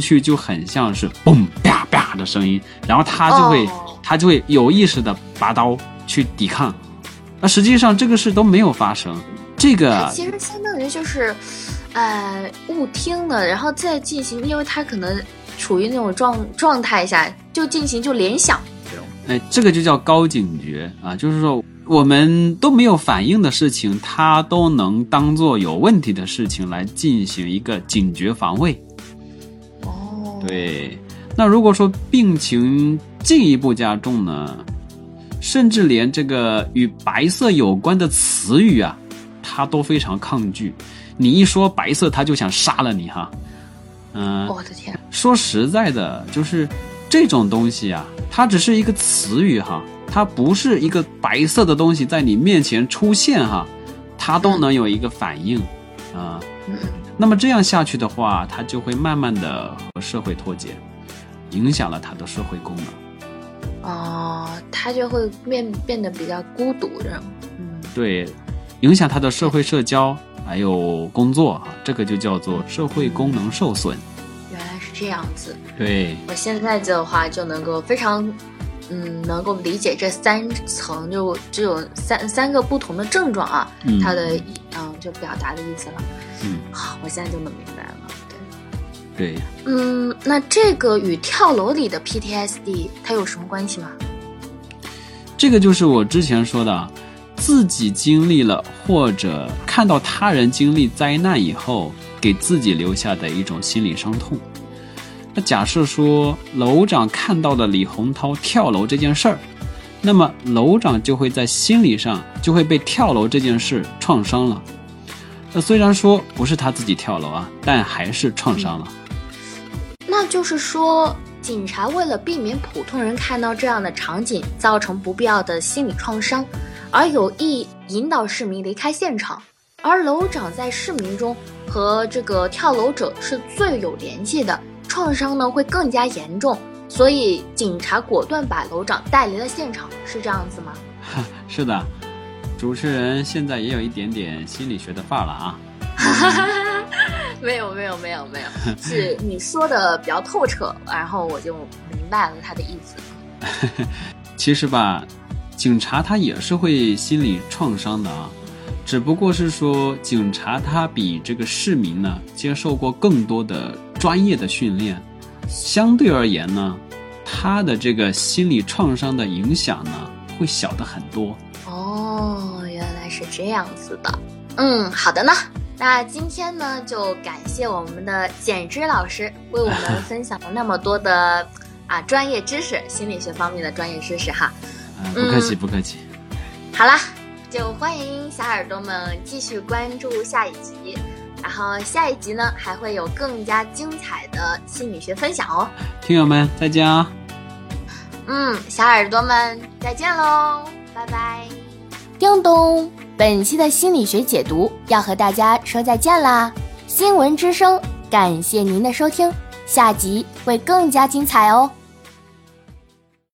去就很像是嘣啪啪的声音，然后他就会有意识的拔刀去抵抗，那实际上这个事都没有发生。这个其实相当于就是误听了，然后再进行，因为他可能处于那种状态下，就进行就联想这种。这个就叫高警觉啊，就是说我们都没有反应的事情，它都能当作有问题的事情来进行一个警觉防卫。哦，对。那如果说病情进一步加重呢，甚至连这个与白色有关的词语啊，他都非常抗拒。你一说白色他就想杀了你哈。我的天。说实在的，就是这种东西啊，它只是一个词语哈，它不是一个白色的东西在你面前出现哈，它都能有一个反应啊。那么这样下去的话，它就会慢慢的和社会脱节，影响了它的社会功能。哦，它就会变得比较孤独这样。对，影响他的社会社交还有工作啊，这个就叫做社会功能受损。原来是这样子。对，我现在的话就能够非常能够理解这三层，就只有三个不同的症状啊，它的就表达的意思了。好，我现在就能明白了。对对。那这个与跳楼里的 PTSD 它有什么关系吗？这个就是我之前说的，自己经历了或者看到他人经历灾难以后给自己留下的一种心理伤痛。那假设说楼长看到了李洪涛跳楼这件事儿，那么楼长就会在心理上就会被跳楼这件事创伤了。那虽然说不是他自己跳楼啊，但还是创伤了。那就是说警察为了避免普通人看到这样的场景造成不必要的心理创伤，而有意引导市民离开现场，而楼长在市民中和这个跳楼者是最有联系的，创伤呢会更加严重，所以警察果断把楼长带离了现场，是这样子吗？是的，主持人现在也有一点点心理学的范儿了啊。没有，是你说的比较透彻，然后我就明白了他的意思。其实吧，警察他也是会心理创伤的啊，只不过是说警察他比这个市民呢接受过更多的专业的训练，相对而言呢，他的这个心理创伤的影响呢会小的很多。哦，原来是这样子的。好的呢，那今天呢就感谢我们的简之老师为我们分享了那么多的专业知识，心理学方面的专业知识哈。不客气不客气。好啦，就欢迎小耳朵们继续关注下一集，然后下一集呢还会有更加精彩的心理学分享哦。听友们再见啊。小耳朵们再见喽，拜拜。叮咚，本期的心理学解读要和大家说再见啦。新闻之声感谢您的收听，下集会更加精彩哦。